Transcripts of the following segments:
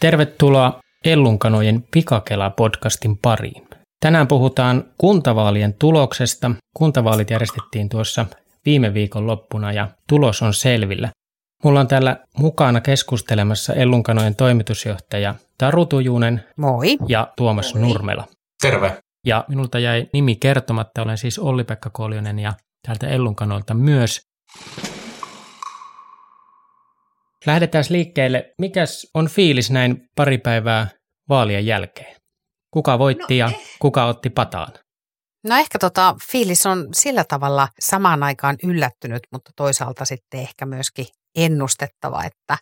Tervetuloa Ellunkanojen Pikakela-podcastin pariin. Tänään puhutaan kuntavaalien tuloksesta. Kuntavaalit järjestettiin tuossa viime viikon loppuna ja tulos on selvillä. Mulla on täällä mukana keskustelemassa Ellunkanojen toimitusjohtaja Taru Tujuunen. Moi. Ja Tuomas Moi. Nurmela. Terve. Ja minulta jäi nimi kertomatta, olen siis Olli-Pekka Koljonen ja täältä Ellunkanoilta myös. Lähdetään liikkeelle. Mikäs on fiilis näin pari päivää vaalien jälkeen? Kuka voitti ja kuka otti pataan? No ehkä fiilis on sillä tavalla samaan aikaan yllättynyt, mutta toisaalta sitten ehkä myöskin ennustettava, että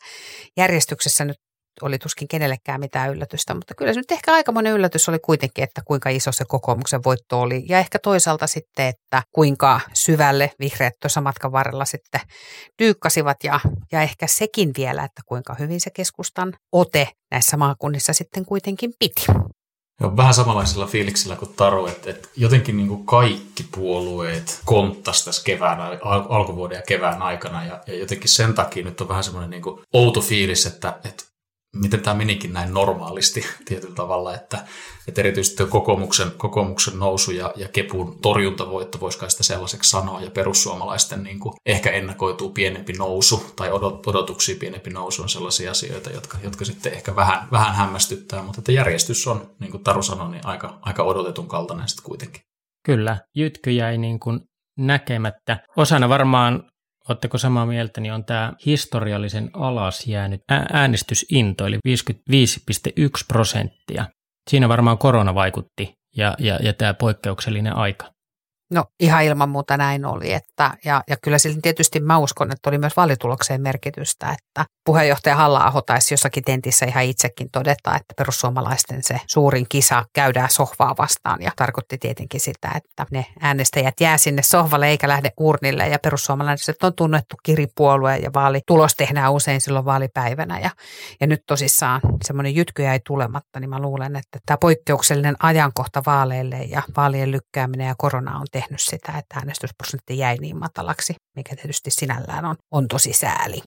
järjestyksessä nyt oli tuskin kenellekään mitään yllätystä, mutta kyllä se nyt ehkä aikamoinen yllätys oli kuitenkin, että kuinka iso se kokoomuksen voitto oli ja ehkä toisaalta sitten, että kuinka syvälle vihreät tuossa matkan varrella sitten dyykkasivat ja ehkä sekin vielä, että kuinka hyvin se keskustan ote näissä maakunnissa sitten kuitenkin piti. Joo, vähän samanlaisella fiiliksellä kuin Taru, että jotenkin niin kuin kaikki puolueet konttasivat tässä kevään, alkuvuoden ja kevään aikana ja jotenkin sen takia nyt on vähän semmoinen niin kuin outo fiilis, että miten tämä menikin näin normaalisti tietyllä tavalla, että erityisesti kokoomuksen nousu ja Kepun torjuntavoitto, voisiko sitä sellaiseksi sanoa, ja perussuomalaisten niin kuin ehkä ennakoituu pienempi nousu tai odotuksia pienempi nousu on sellaisia asioita, jotka sitten ehkä vähän hämmästyttää, mutta että järjestys on, niin kuin Taru sanoi, niin aika odotetun kaltainen sitten kuitenkin. Kyllä, jytky jäi niin kuin näkemättä. Osana varmaan... Oletteko samaa mieltä, niin on tämä historiallisen alas jäänyt äänestysinto, eli 55,1%. Siinä varmaan korona vaikutti ja tämä poikkeuksellinen aika. No ihan ilman muuta näin oli. Ja kyllä silti tietysti mä uskon, että oli myös vaalitulokseen merkitystä, että puheenjohtaja Halla-Aho taisi jossakin tentissä ihan itsekin todeta, että perussuomalaisten se suurin kisa käydään sohvaa vastaan ja tarkoitti tietenkin sitä, että ne äänestäjät jää sinne sohvalle eikä lähde urnille ja perussuomalaiset on tunnettu kiripuolue ja vaalitulos tehdään usein silloin vaalipäivänä ja nyt tosissaan semmoinen jytky jäi tulematta, niin mä luulen, että tämä poikkeuksellinen ajankohta vaaleille ja vaalien lykkääminen ja korona on tehnyt sitä, että äänestysprosentti jäi niin matalaksi, mikä tietysti sinällään on tosi sääli.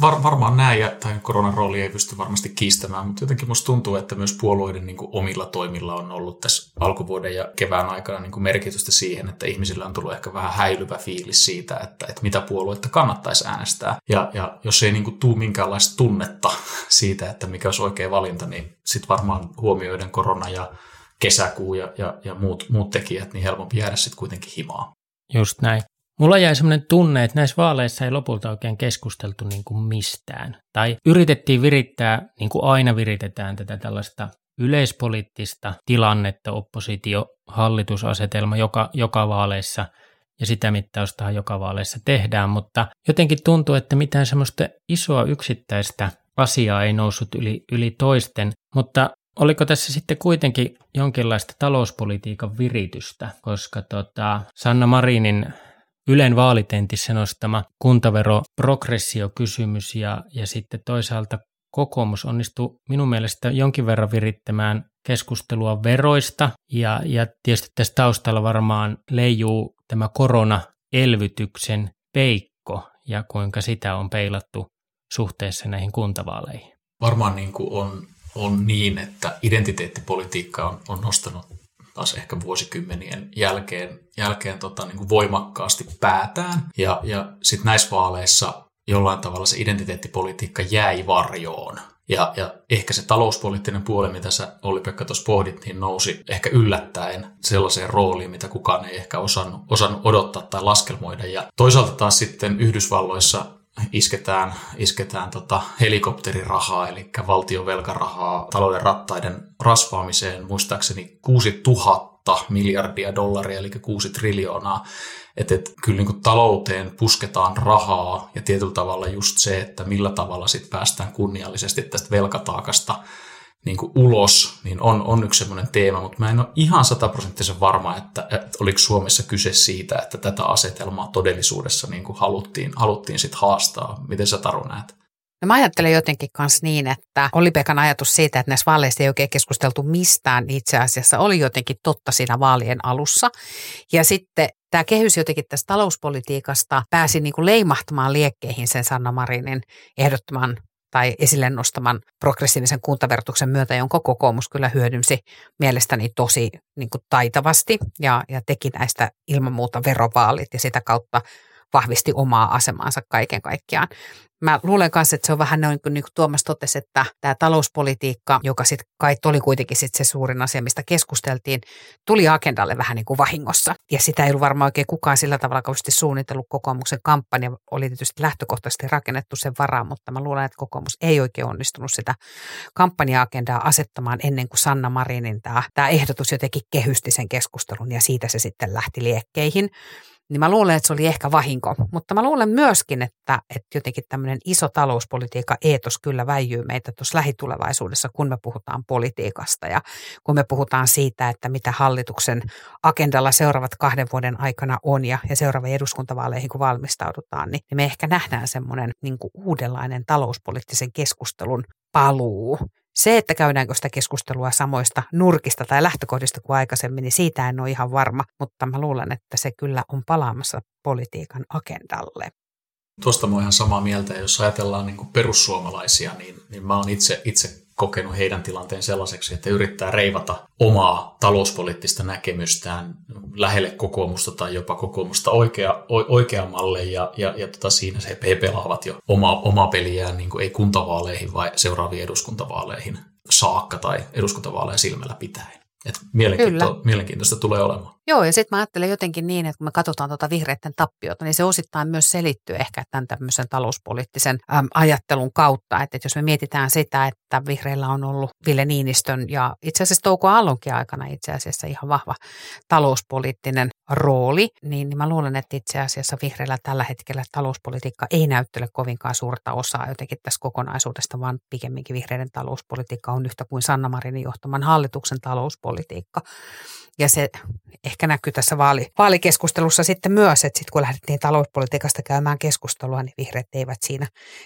Varmaan näin, ja tämän koronan rooli ei pysty varmasti kiistämään, mutta jotenkin musta tuntuu, että myös puolueiden niin kuin omilla toimilla on ollut tässä alkuvuoden ja kevään aikana niin kuin merkitystä siihen, että ihmisillä on tullut ehkä vähän häilyvä fiilis siitä, että mitä puoluetta kannattaisi äänestää. Ja jos ei niin kuin tule minkäänlaista tunnetta siitä, että mikä olisi oikea valinta, niin sitten varmaan huomioiden korona ja kesäkuu ja muut tekijät, niin helpompi jäädä sitten kuitenkin himaa. Just näin. Mulla jäi sellainen tunne, että näissä vaaleissa ei lopulta oikein keskusteltu niin kuin mistään. Tai yritettiin virittää, niin kuin aina viritetään, tätä tällaista yleispoliittista tilannetta, oppositio-hallitusasetelma joka vaaleissa, ja sitä mittaustahan joka vaaleissa tehdään, mutta jotenkin tuntuu, että mitään semmoista isoa yksittäistä asiaa ei noussut yli toisten, mutta oliko tässä sitten kuitenkin jonkinlaista talouspolitiikan viritystä, koska Sanna Marinin Ylen vaalitentissä nostama kuntaveroprogressiokysymys ja sitten toisaalta kokoomus onnistui minun mielestä jonkin verran virittämään keskustelua veroista ja tietysti tässä taustalla varmaan leijuu tämä koronaelvytyksen peikko ja kuinka sitä on peilattu suhteessa näihin kuntavaaleihin. Varmaan niin kuin on niin, että identiteettipolitiikka on nostanut taas ehkä vuosikymmenien jälkeen niin kuin voimakkaasti päätään. Ja sitten näissä vaaleissa jollain tavalla se identiteettipolitiikka jäi varjoon. Ja ehkä se talouspoliittinen puoli, mitä sä Olli-Pekka tuossa pohdit, niin nousi ehkä yllättäen sellaiseen rooliin, mitä kukaan ei ehkä osannut odottaa tai laskelmoida. Ja toisaalta taas sitten Yhdysvalloissa isketään helikopterirahaa, eli valtion velkarahaa talouden rattaiden rasvaamiseen, muistaakseni 6 000 miljardia dollaria, eli 6 triljoonaa. Että kyllä niin kuin talouteen pusketaan rahaa, ja tietyllä tavalla just se, että millä tavalla sit päästään kunniallisesti tästä velkataakasta niin kuin ulos, niin on yksi semmoinen teema, mutta mä en ole ihan 100% varma, että oliko Suomessa kyse siitä, että tätä asetelmaa todellisuudessa niin kuin haluttiin sit haastaa. Miten sä, Taru, näet? No mä ajattelen jotenkin kanssa niin, että Olli-Pekan ajatus siitä, että näissä vaaleissa ei oikein keskusteltu mistään, itse asiassa oli jotenkin totta siinä vaalien alussa. Ja sitten tämä kehys jotenkin tästä talouspolitiikasta pääsi niin kuin leimahtamaan liekkeihin sen Sanna Marinin ehdottoman tai esille nostaman progressiivisen kuntaverotuksen myötä, jonka kokoomus kyllä hyödynsi mielestäni tosi niin kuin taitavasti ja teki näistä ilman muuta verovaalit ja sitä kautta vahvisti omaa asemaansa kaiken kaikkiaan. Mä luulen kanssa, että se on vähän niin kuin Tuomas totesi, että tämä talouspolitiikka, joka sitten kai oli kuitenkin sit se suurin asia, mistä keskusteltiin, tuli agendalle vähän niin kuin vahingossa. Ja sitä ei ollut varmaan oikein kukaan sillä tavalla kauheasti suunnitellut. Kokoomuksen kampanja oli tietysti lähtökohtaisesti rakennettu sen varaan, mutta mä luulen, että kokoomus ei oikein onnistunut sitä kampanja-agendaa asettamaan ennen kuin Sanna Marinin tämä ehdotus jotenkin kehysti sen keskustelun ja siitä se sitten lähti liekkeihin. Niin mä luulen, että se oli ehkä vahinko, mutta mä luulen myöskin, että jotenkin tämmöinen iso talouspolitiikka eetos kyllä väijyy meitä tuossa lähitulevaisuudessa, kun me puhutaan politiikasta ja kun me puhutaan siitä, että mitä hallituksen agendalla seuraavat 2 vuoden aikana on ja seuraaviin eduskuntavaaleihin kun valmistaudutaan, niin me ehkä nähdään semmoinen niin kuin uudenlainen talouspoliittisen keskustelun paluu. Se, että käydäänkö sitä keskustelua samoista nurkista tai lähtökohdista kuin aikaisemmin, niin siitä en ole ihan varma, mutta mä luulen, että se kyllä on palaamassa politiikan agendalle. Tuosta mä oon ihan samaa mieltä, jos ajatellaan niin kuin perussuomalaisia, niin mä oon itse kokenut heidän tilanteen sellaiseksi, että yrittää reivata omaa talouspoliittista näkemystään lähelle kokoomusta tai jopa kokoomusta oikeammalle ja siinä he pelaavat jo omaa peliään niin kuin ei kuntavaaleihin vai seuraaviin eduskuntavaaleihin saakka tai eduskuntavaaleja silmällä pitäen. Että mielenkiintoista tulee olemaan. Joo, ja sitten mä ajattelen jotenkin niin, että kun me katsotaan tuota vihreiden tappiota, niin se osittain myös selittyy ehkä tämän tämmöisen talouspoliittisen ajattelun kautta. Että jos me mietitään sitä, että vihreillä on ollut Ville Niinistön ja itse asiassa Touko Aallonkin aikana itse asiassa ihan vahva talouspoliittinen rooli, niin mä luulen, että itse asiassa vihreillä tällä hetkellä talouspolitiikka ei näyttele kovinkaan suurta osaa jotenkin tässä kokonaisuudesta, vaan pikemminkin vihreiden talouspolitiikka on yhtä kuin Sanna Marinin johtaman hallituksen talouspolitiikka. Ja se ehkä näkyy tässä vaalikeskustelussa sitten myös, että sitten kun lähdettiin talouspolitiikasta käymään keskustelua, niin vihreät eivät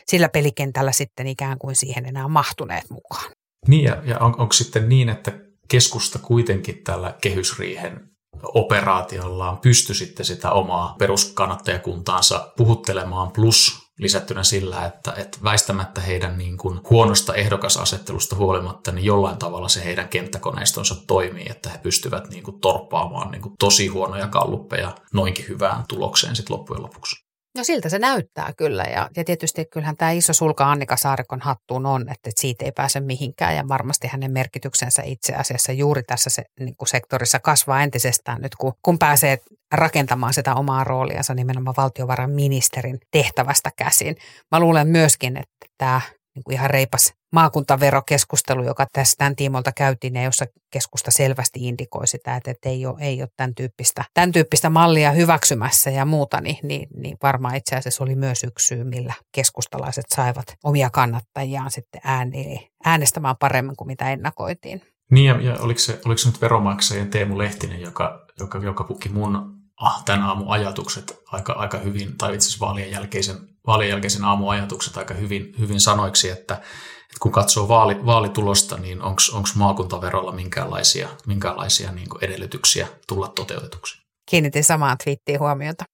sillä pelikentällä sitten ikään kuin siihen enää mahtuneet mukaan. Niin ja onko sitten niin, että keskusta kuitenkin tällä kehysriihen operaatiollaan pystyi sitten sitä omaa peruskannattajakuntaansa puhuttelemaan plus lisättynä sillä, että väistämättä heidän niin kuin huonosta ehdokasasettelusta huolimatta, niin jollain tavalla se heidän kenttäkoneistonsa toimii, että he pystyvät niin kuin torppaamaan niin kuin tosi huonoja galluppeja noinkin hyvään tulokseen sitten loppujen lopuksi. No siltä se näyttää kyllä ja tietysti kyllähän tämä iso sulka Annika Saarikon hattuun on, että siitä ei pääse mihinkään ja varmasti hänen merkityksensä itse asiassa juuri tässä niin kuin sektorissa kasvaa entisestään nyt, kun pääsee rakentamaan sitä omaa rooliansa nimenomaan valtiovarainministerin tehtävästä käsin. Mä luulen myöskin, että tämä niin kuin ihan reipas maakuntaverokeskustelu, joka tässä tämän tiimoilta käytiin ja jossa keskusta selvästi indikoi sitä, että ei ole tämän tyyppistä mallia hyväksymässä ja muuta, niin varmaan itse asiassa oli myös yksi syy, millä keskustalaiset saivat omia kannattajiaan sitten äänestämään paremmin kuin mitä ennakoitiin. Niin ja oliko se nyt veromaksajien Teemu Lehtinen, joka puki mun tämän aamun ajatukset aika hyvin, tai itse asiassa vaalien jälkeisen aamun ajatukset aika hyvin sanoiksi, että kun katsoo vaalitulosta, niin onko maakuntaverolla minkäänlaisia niin kuin edellytyksiä tulla toteutetuksi? Kiinnitin samaan twiittiin huomiota.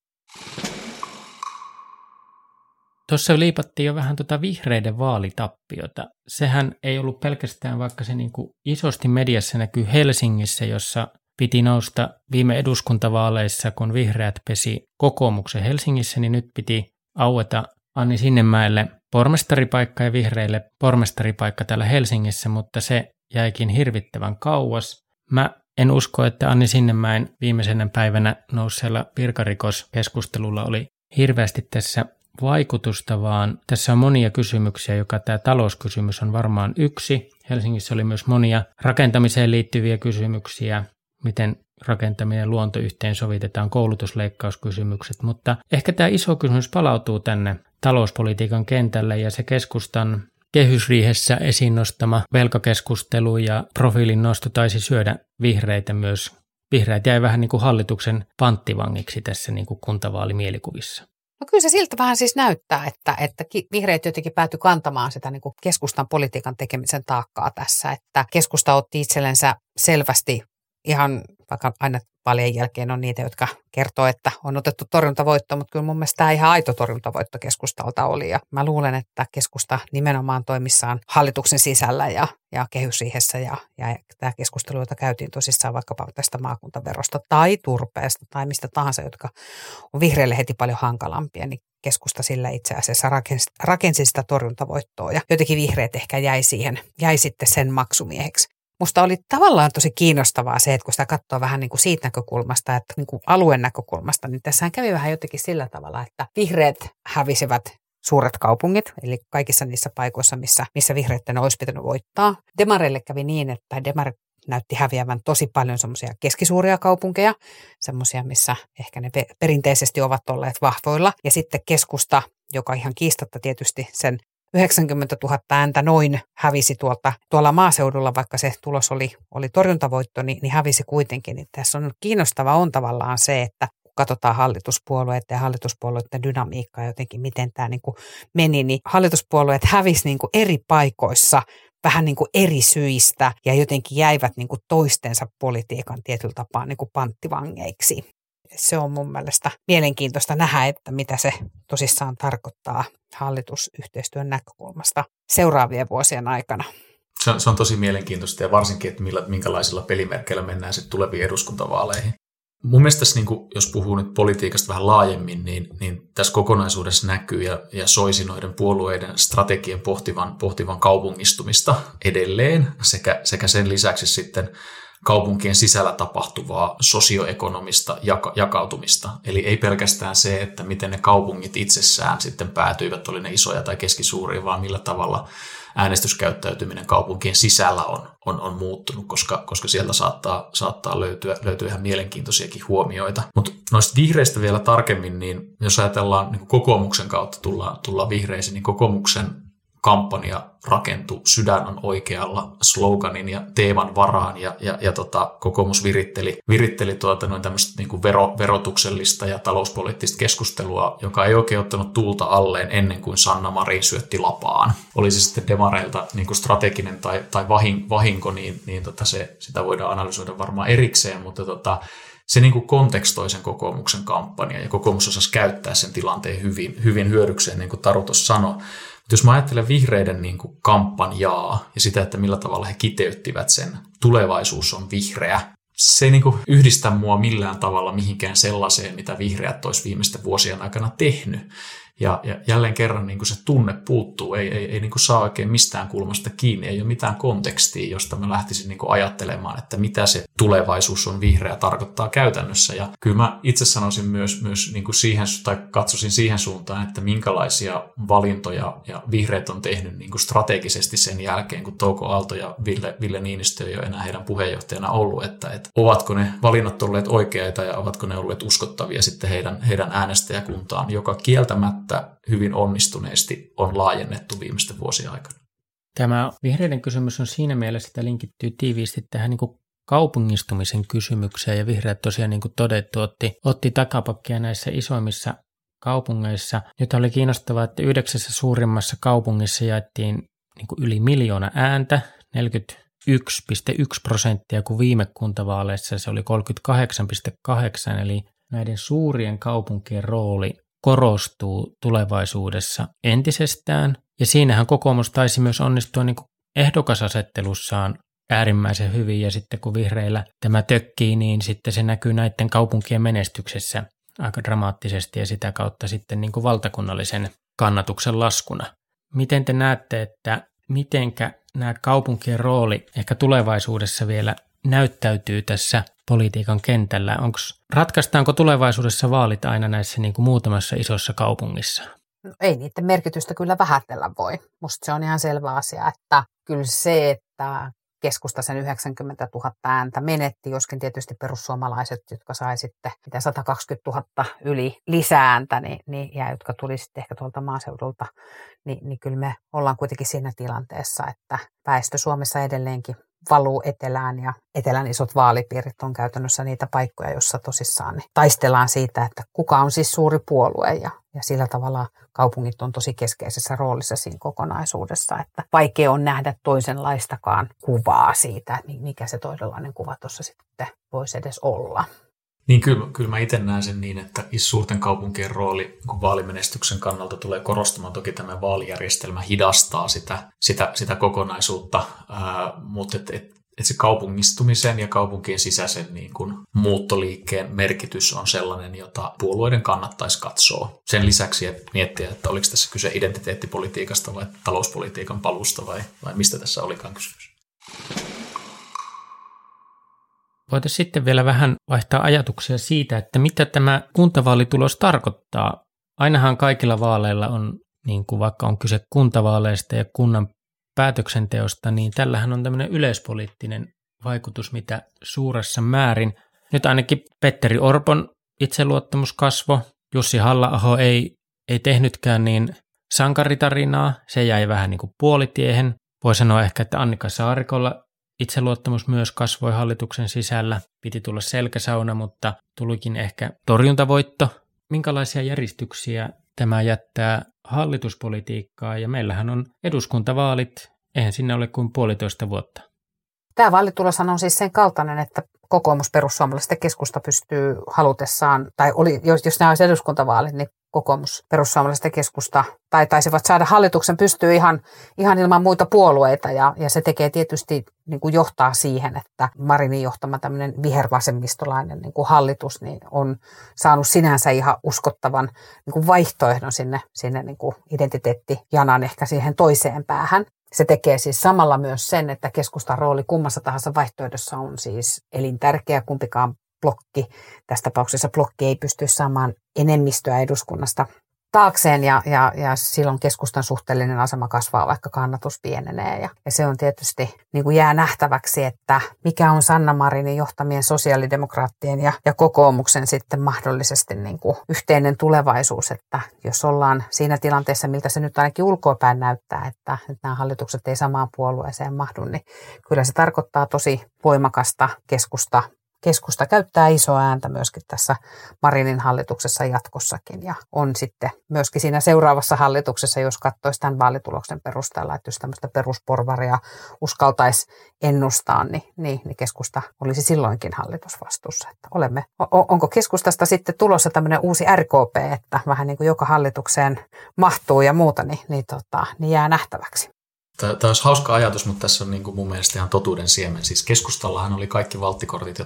Tuossa liipattiin jo vähän tuota vihreiden vaalitappiota. Sehän ei ollut pelkästään, vaikka se niin kuin isosti mediassa näkyy Helsingissä, jossa piti nousta viime eduskuntavaaleissa, kun vihreät pesi kokoomuksen Helsingissä, niin nyt piti aueta Anni Sinnemäelle pormestaripaikka ja vihreille pormestaripaikka täällä Helsingissä, mutta se jäikin hirvittävän kauas. Mä en usko, että Anni Sinnemäen viimeisenä päivänä nousseella virkarikoskeskustelulla oli hirveästi tässä vaikutusta, vaan tässä on monia kysymyksiä, joka tämä talouskysymys on varmaan yksi. Helsingissä oli myös monia rakentamiseen liittyviä kysymyksiä, miten rakentaminen ja luonto yhteensovitetaan, koulutusleikkauskysymykset, mutta ehkä tämä iso kysymys palautuu tänne talouspolitiikan kentälle ja se keskustan kehysriihessä esiin nostama velkakeskustelu ja profiilin nosto taisi syödä vihreitä myös. Vihreät jäi vähän niin kuin hallituksen panttivangiksi tässä niin kuin kuntavaalimielikuvissa. No kyllä se siltä vähän siis näyttää, että vihreät jotenkin päätyi kantamaan sitä niin kuin keskustan politiikan tekemisen taakkaa tässä, että keskusta otti itsellensä selvästi ihan vaikka aina vaalien jälkeen on niitä, jotka kertoo, että on otettu torjuntavoitto, mutta kyllä mun mielestä tämä ihan aito torjuntavoitto keskustalta oli. Ja mä luulen, että keskusta nimenomaan toimissaan hallituksen sisällä ja kehysriihessä ja tämä keskustelu, jota käytiin tosissaan vaikkapa tästä maakuntaverosta tai turpeesta tai mistä tahansa, jotka on vihreille heti paljon hankalampia, niin keskusta sillä itse asiassa rakensi sitä torjuntavoittoa ja jotenkin vihreät ehkä jäi sitten sen maksumieheksi. Musta oli tavallaan tosi kiinnostavaa se, että kun sitä katsoo vähän niin kuin siitä näkökulmasta, että niin kuin alueen näkökulmasta, niin tässähän kävi vähän jotenkin sillä tavalla, että vihreät hävisivät suuret kaupungit, eli kaikissa niissä paikoissa, missä vihreitten olisi pitänyt voittaa. Demareille kävi niin, että demarit näytti häviävän tosi paljon semmoisia keskisuuria kaupunkeja, semmoisia, missä ehkä ne perinteisesti ovat olleet vahvoilla. Ja sitten keskusta, joka ihan kiistatta tietysti sen 90 000 ääntä noin hävisi tuolla maaseudulla, vaikka se tulos oli torjuntavoitto, niin hävisi kuitenkin. Niin tässä on kiinnostavaa on tavallaan se, että kun katsotaan hallituspuolueiden ja hallituspuolueiden dynamiikkaa jotenkin, miten tämä niin kuin meni, niin hallituspuolueet hävisi niin kuin eri paikoissa vähän niin kuin eri syistä ja jotenkin jäivät niin kuin toistensa politiikan tietyllä tapaa niin kuin panttivangeiksi. Se on mun mielestä mielenkiintoista nähdä, että mitä se tosissaan tarkoittaa hallitusyhteistyön näkökulmasta seuraavien vuosien aikana. Se on tosi mielenkiintoista ja varsinkin, että minkälaisilla pelimerkeillä mennään sitten tuleviin eduskuntavaaleihin. Mun mielestä tässä, niin kuin, jos puhuu nyt politiikasta vähän laajemmin, niin tässä kokonaisuudessa näkyy ja soisi noiden puolueiden strategien pohtivan kaupungistumista edelleen sekä sen lisäksi sitten kaupunkien sisällä tapahtuvaa sosioekonomista jakautumista. Eli ei pelkästään se, että miten ne kaupungit itsessään sitten päätyivät, oli ne isoja tai keskisuuria, vaan millä tavalla äänestyskäyttäytyminen kaupunkien sisällä on muuttunut, koska sieltä saattaa löytyä ihan mielenkiintoisiakin huomioita. Mutta noista vihreistä vielä tarkemmin, niin jos ajatellaan niin kokoomuksen kautta tullaan vihreisiin, niin kokoomuksen kampanja rakentui sydän on oikealla sloganin ja teeman varaan ja kokoomus viritteli tämmöistä niin kuin verotuksellista ja talouspoliittista keskustelua, joka ei oikein ottanut tuulta alleen ennen kuin Sanna Marin syötti lapaan. Oli se sitten demareilta niin kuin strateginen tai vahinko, niin sitä voidaan analysoida varmaan erikseen, mutta se niin kuin kontekstoi sen kokoomuksen kampanjan ja kokoomus osasi käyttää sen tilanteen hyvin hyödykseen, niin kuin Taru tuossa sanoi. Jos mä ajattelen vihreiden niin kuin kampanjaa ja sitä, että millä tavalla he kiteyttivät sen, tulevaisuus on vihreä, se ei niin kuin yhdistä mua millään tavalla mihinkään sellaiseen, mitä vihreät olisi viimeisten vuosien aikana tehnyt. Ja jälleen kerran niin kuin se tunne puuttuu, ei niin kuin saa oikein mistään kulmasta kiinni, ei ole mitään kontekstia, josta mä lähtisin niin kuin ajattelemaan, että mitä se tulevaisuus on vihreä tarkoittaa käytännössä. Ja kyllä mä itse sanoisin myös niin kuin katsosin siihen suuntaan, että minkälaisia valintoja ja vihreät on tehnyt niin kuin strategisesti sen jälkeen, kun Touko Aalto ja Ville Niinistö ei ole enää heidän puheenjohtajana ollut, että ovatko ne valinnat olleet oikeita ja ovatko ne olleet uskottavia sitten heidän äänestäjäkuntaan, joka kieltämättä hyvin onnistuneesti on laajennettu viimeisten vuosien aikana. Tämä vihreiden kysymys on siinä mielessä, että linkittyy tiiviisti tähän niin kuin kaupungistumisen kysymykseen, ja vihreät tosiaan niin kuin todettu otti takapakkia näissä isoimmissa kaupungeissa. Nyt oli kiinnostavaa, että 9 suurimmassa kaupungissa jaettiin niin kuin yli 1 miljoona ääntä, 41.1%, kun viime kuntavaaleissa se oli 38.8%, eli näiden suurien kaupunkien rooli korostuu tulevaisuudessa entisestään, ja siinähän kokoomus taisi myös onnistua niin kuin ehdokasasettelussaan äärimmäisen hyvin, ja sitten kun vihreillä tämä tökkii, niin sitten se näkyy näiden kaupunkien menestyksessä aika dramaattisesti ja sitä kautta sitten niin kuin valtakunnallisen kannatuksen laskuna. Miten te näette, että mitenkä nämä kaupunkien rooli ehkä tulevaisuudessa vielä näyttäytyy tässä politiikan kentällä? Ratkaistaanko tulevaisuudessa vaalit aina näissä niin kuin muutamassa isossa kaupungissa? No, ei niiden merkitystä kyllä vähätellä voi. Musta se on ihan selvä asia, että kyllä se, että keskusta sen 90 000 ääntä menetti, joskin tietysti perussuomalaiset, jotka sai sitten 120 000 yli lisääntä, ja jotka tuli sitten ehkä tuolta maaseudulta, niin kyllä me ollaan kuitenkin siinä tilanteessa, että väestö Suomessa edelleenkin valuu etelään, ja etelän isot vaalipiirit on käytännössä niitä paikkoja, joissa tosissaan taistellaan siitä, että kuka on siis suuri puolue, ja sillä tavalla kaupungit on tosi keskeisessä roolissa siinä kokonaisuudessa, että vaikea on nähdä toisenlaistakaan kuvaa siitä, mikä se toisenlainen kuva tuossa sitten voisi edes olla. Niin kyllä mä itse näen sen niin, että suurten kaupunkien rooli vaalimenestyksen kannalta tulee korostumaan. Toki tämä vaalijärjestelmä hidastaa sitä kokonaisuutta, mutta että se kaupungistumisen ja kaupunkien sisäisen niin kuin muuttoliikkeen merkitys on sellainen, jota puolueiden kannattaisi katsoa. Sen lisäksi että miettiä, että oliko tässä kyse identiteettipolitiikasta vai talouspolitiikan palusta vai mistä tässä olikaan kysymys. Voitaisiin sitten vielä vähän vaihtaa ajatuksia siitä, että mitä tämä kuntavaalitulos tarkoittaa. Ainahan kaikilla vaaleilla on, niin kuin vaikka on kyse kuntavaaleista ja kunnan päätöksenteosta, niin tällähän on tämmöinen yleispoliittinen vaikutus, mitä suuressa määrin. Nyt ainakin Petteri Orpon itseluottamus kasvoi, Jussi Halla-Aho ei tehnytkään niin sankaritarinaa, se jäi vähän niin kuin puolitiehen. Voi sanoa ehkä, että Annika Saarikolla itseluottamus myös kasvoi hallituksen sisällä, piti tulla selkäsauna, mutta tulikin ehkä torjuntavoitto. Minkälaisia järistyksiä tämä jättää hallituspolitiikkaa, ja meillähän on eduskuntavaalit, eihän sinne ole kuin 1,5 vuotta. Tämä vaalituloshan on siis sen kaltainen, että kokoomus, perussuomalaiset ja keskusta pystyy halutessaan, jos nämä olisi eduskuntavaalit, niin kokoomus, perussuomalaiset ja keskusta taisivat saada hallituksen pystyyn ihan ilman muita puolueita, ja se tekee tietysti, niin kuin johtaa siihen, että Marinin johtama tämmöinen vihervasemmistolainen niin kuin hallitus niin on saanut sinänsä ihan uskottavan niin kuin vaihtoehdon sinne niin kuin identiteettijanan ehkä siihen toiseen päähän. Se tekee siis samalla myös sen, että keskustan rooli kummassa tahansa vaihtoehdossa on siis elintärkeä, kumpikaan blokki. Tässä tapauksessa blokki ei pysty saamaan enemmistöä eduskunnasta taakseen, ja silloin keskustan suhteellinen asema kasvaa, vaikka kannatus pienenee. Ja se on tietysti niin kuin jää nähtäväksi, että mikä on Sanna Marinin johtamien sosiaalidemokraattien ja kokoomuksen sitten mahdollisesti niin kuin yhteinen tulevaisuus. Että jos ollaan siinä tilanteessa, miltä se nyt ainakin ulkoapäin näyttää, että nämä hallitukset ei samaan puolueeseen mahdu, niin kyllä se tarkoittaa tosi voimakasta keskusta. Keskusta käyttää isoa ääntä myöskin tässä Marinin hallituksessa jatkossakin, ja on sitten myöskin siinä seuraavassa hallituksessa, jos katsoisi tämän vaalituloksen perusteella, että jos tämmöistä perusporvaria uskaltaisi ennustaa, niin keskusta olisi silloinkin hallitusvastuussa. Että onko keskustasta sitten tulossa tämmöinen uusi RKP, että vähän niin kuin joka hallitukseen mahtuu ja muuta, niin jää nähtäväksi. Tämä olisi hauska ajatus, mutta tässä on niin kuin mun mielestä ihan totuuden siemen. Siis keskustallahan oli kaikki valttikortit jo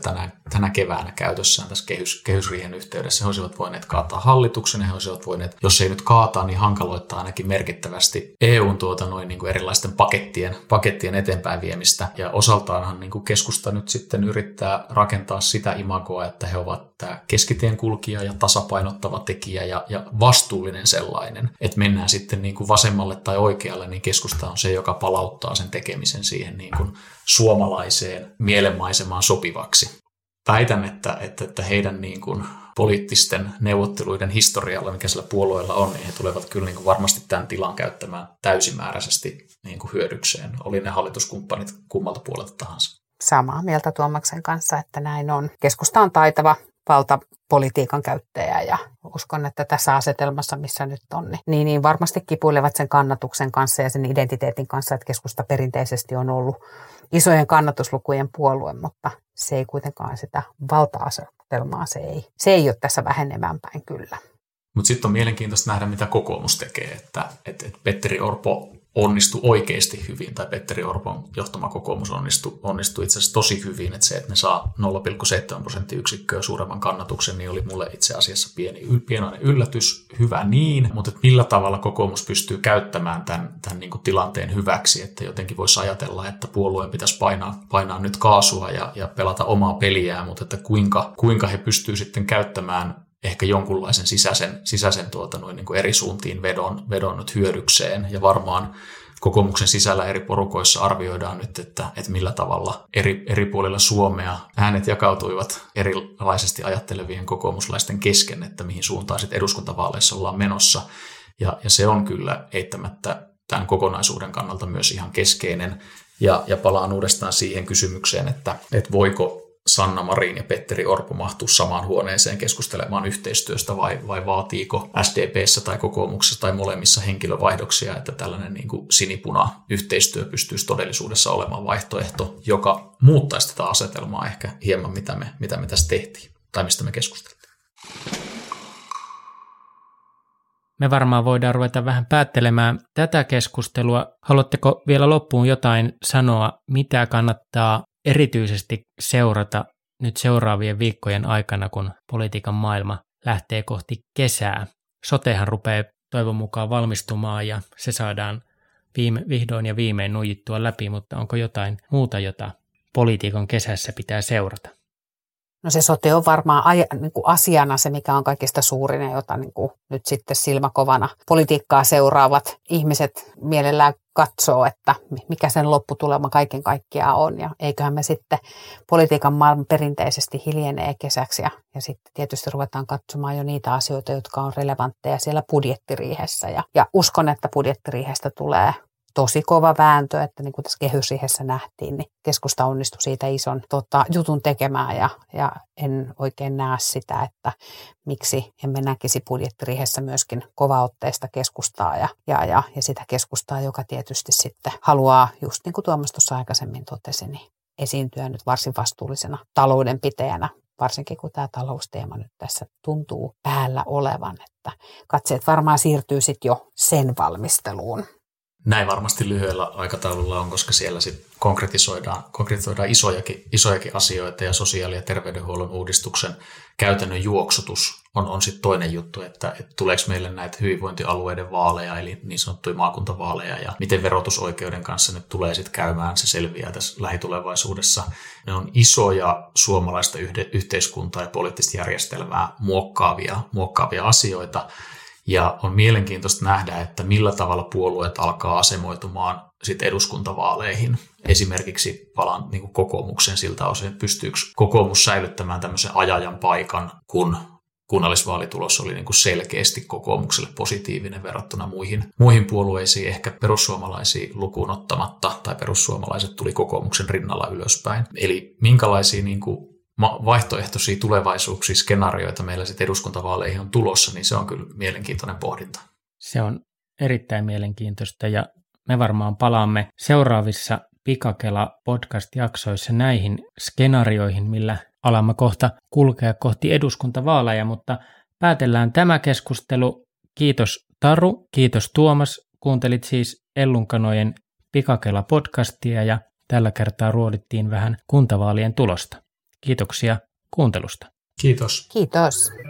tänä keväänä käytössään tässä kehysriihen yhteydessä. He olisivat voineet kaataa hallituksen, he olisivat voineet, jos ei nyt kaataa, niin hankaloittaa ainakin merkittävästi EUn niin kuin erilaisten pakettien eteenpäin viemistä. Ja osaltaanhan niin kuin keskusta nyt sitten yrittää rakentaa sitä imagoa, että he ovat tämä keskitien kulkija ja tasapainottava tekijä ja vastuullinen sellainen. Että mennään sitten niin kuin vasemmalle tai oikealle, niin keskusta on se, joka palauttaa sen tekemisen siihen niin kuin suomalaiseen mielenmaisemaan sopivaksi. Väitän, että heidän niin kuin poliittisten neuvotteluiden historialla, mikä sillä puolueella on, niin he tulevat kyllä niin kuin varmasti tämän tilan käyttämään täysimääräisesti niin kuin hyödykseen. Oli ne hallituskumppanit kummalta puolelta tahansa. Samaa mieltä Tuomaksen kanssa, että näin on. Keskusta on taitava valtapolitiikan käyttäjä, ja uskon, että tässä asetelmassa, missä nyt on, niin varmasti kipuilevat sen kannatuksen kanssa ja sen identiteetin kanssa, että keskusta perinteisesti on ollut isojen kannatuslukujen puolue, mutta se ei kuitenkaan sitä valta-asetelmaa, se ei ole tässä vähenemään päin kyllä. Mutta sitten on mielenkiintoista nähdä, mitä kokoomus tekee, että Petteri Orpo onnistui oikeasti hyvin, tai Petteri Orpon johtama kokoomus onnistui itse asiassa tosi hyvin, että se, että ne saa 0,7% suuremman kannatuksen, niin oli mulle itse asiassa pienoinen yllätys, hyvä niin, mutta että millä tavalla kokoomus pystyy käyttämään tämän niin kuin tilanteen hyväksi, että jotenkin voisi ajatella, että puolueen pitäisi painaa nyt kaasua ja pelata omaa peliään, mutta että kuinka he pystyvät sitten käyttämään ehkä jonkunlaisen sisäisen niin kuin eri suuntiin vedonnut hyödykseen. Ja varmaan kokoomuksen sisällä eri porukoissa arvioidaan nyt, että millä tavalla eri puolilla Suomea äänet jakautuivat erilaisesti ajattelevien kokoomuslaisten kesken, että mihin suuntaan sitten eduskuntavaaleissa ollaan menossa. Ja se on kyllä eittämättä tämän kokonaisuuden kannalta myös ihan keskeinen. Ja palaan uudestaan siihen kysymykseen, että voiko Sanna Marin ja Petteri Orpo mahtuu samaan huoneeseen keskustelemaan yhteistyöstä vai vaatiiko SDP:ssä tai kokoomuksessa tai molemmissa henkilövaihdoksia, että tällainen niin kuin sinipuna-yhteistyö pystyisi todellisuudessa olemaan vaihtoehto, joka muuttaisi tätä asetelmaa ehkä hieman, mitä me tässä tehtiin. tai mistä me keskusteltiin. Me varmaan voidaan ruveta vähän päättelemään tätä keskustelua. Haluatteko vielä loppuun jotain sanoa, mitä kannattaa erityisesti seurata nyt seuraavien viikkojen aikana, kun politiikan maailma lähtee kohti kesää? Sotehan rupeaa toivon mukaan valmistumaan ja se saadaan vihdoin ja viimein nujittua läpi, mutta onko jotain muuta, jota politiikan kesässä pitää seurata? No se sote on varmaan asiana se, mikä on kaikista suurin ja jota nyt sitten silmäkovana politiikkaa seuraavat ihmiset mielellään katsoo, että mikä sen lopputulema kaiken kaikkiaan on. Ja eiköhän me sitten politiikan maailma perinteisesti hiljenee kesäksi ja sitten tietysti ruvetaan katsomaan jo niitä asioita, jotka on relevantteja siellä budjettiriihessä. Ja uskon, että budjettiriihestä tulee tosi kova vääntö, että niin kuin tässä kehysriihessä nähtiin, niin keskusta onnistui siitä ison jutun tekemään ja en oikein näe sitä, että miksi emme näkisi budjettiriihessä myöskin kovaotteista keskustaa ja sitä keskustaa, joka tietysti sitten haluaa, just niin kuin Tuomas tuossa aikaisemmin totesi, niin esiintyä nyt varsin vastuullisena taloudenpiteenä, varsinkin kun tämä talousteema nyt tässä tuntuu päällä olevan, että katseet varmaan siirtyy sitten jo sen valmisteluun. Näin varmasti lyhyellä aikataululla on, koska siellä sit konkretisoidaan isojakin asioita ja sosiaali- ja terveydenhuollon uudistuksen käytännön juoksutus on sitten toinen juttu, että tuleeko meille näitä hyvinvointialueiden vaaleja, eli niin sanottuja maakuntavaaleja ja miten verotusoikeuden kanssa nyt tulee sitten käymään, se selviää tässä lähitulevaisuudessa. Ne on isoja suomalaista yhteiskuntaa ja poliittista järjestelmää muokkaavia asioita. Ja on mielenkiintoista nähdä, että millä tavalla puolueet alkaa asemoitumaan sitten eduskuntavaaleihin. Esimerkiksi palaan niin kuin kokoomuksen siltä osin, pystyykö kokoomus säilyttämään tämmöisen ajajan paikan, kun kunnallisvaalitulos oli niin kuin selkeästi kokoomukselle positiivinen verrattuna muihin puolueisiin, ehkä perussuomalaisia lukuun ottamatta, tai perussuomalaiset tuli kokoomuksen rinnalla ylöspäin. Eli minkälaisia niin kuin vaihtoehtoisia tulevaisuuksia, skenaarioita meillä sitten eduskuntavaaleihin on tulossa, niin se on kyllä mielenkiintoinen pohdinta. Se on erittäin mielenkiintoista ja me varmaan palaamme seuraavissa Pikakela-podcast-jaksoissa näihin skenaarioihin, millä alamme kohta kulkea kohti eduskuntavaaleja, mutta päätellään tämä keskustelu. Kiitos Taru, kiitos Tuomas. Kuuntelit siis Ellunkanojen Pikakela-podcastia ja tällä kertaa ruodittiin vähän kuntavaalien tulosta. Kiitoksia kuuntelusta. Kiitos. Kiitos.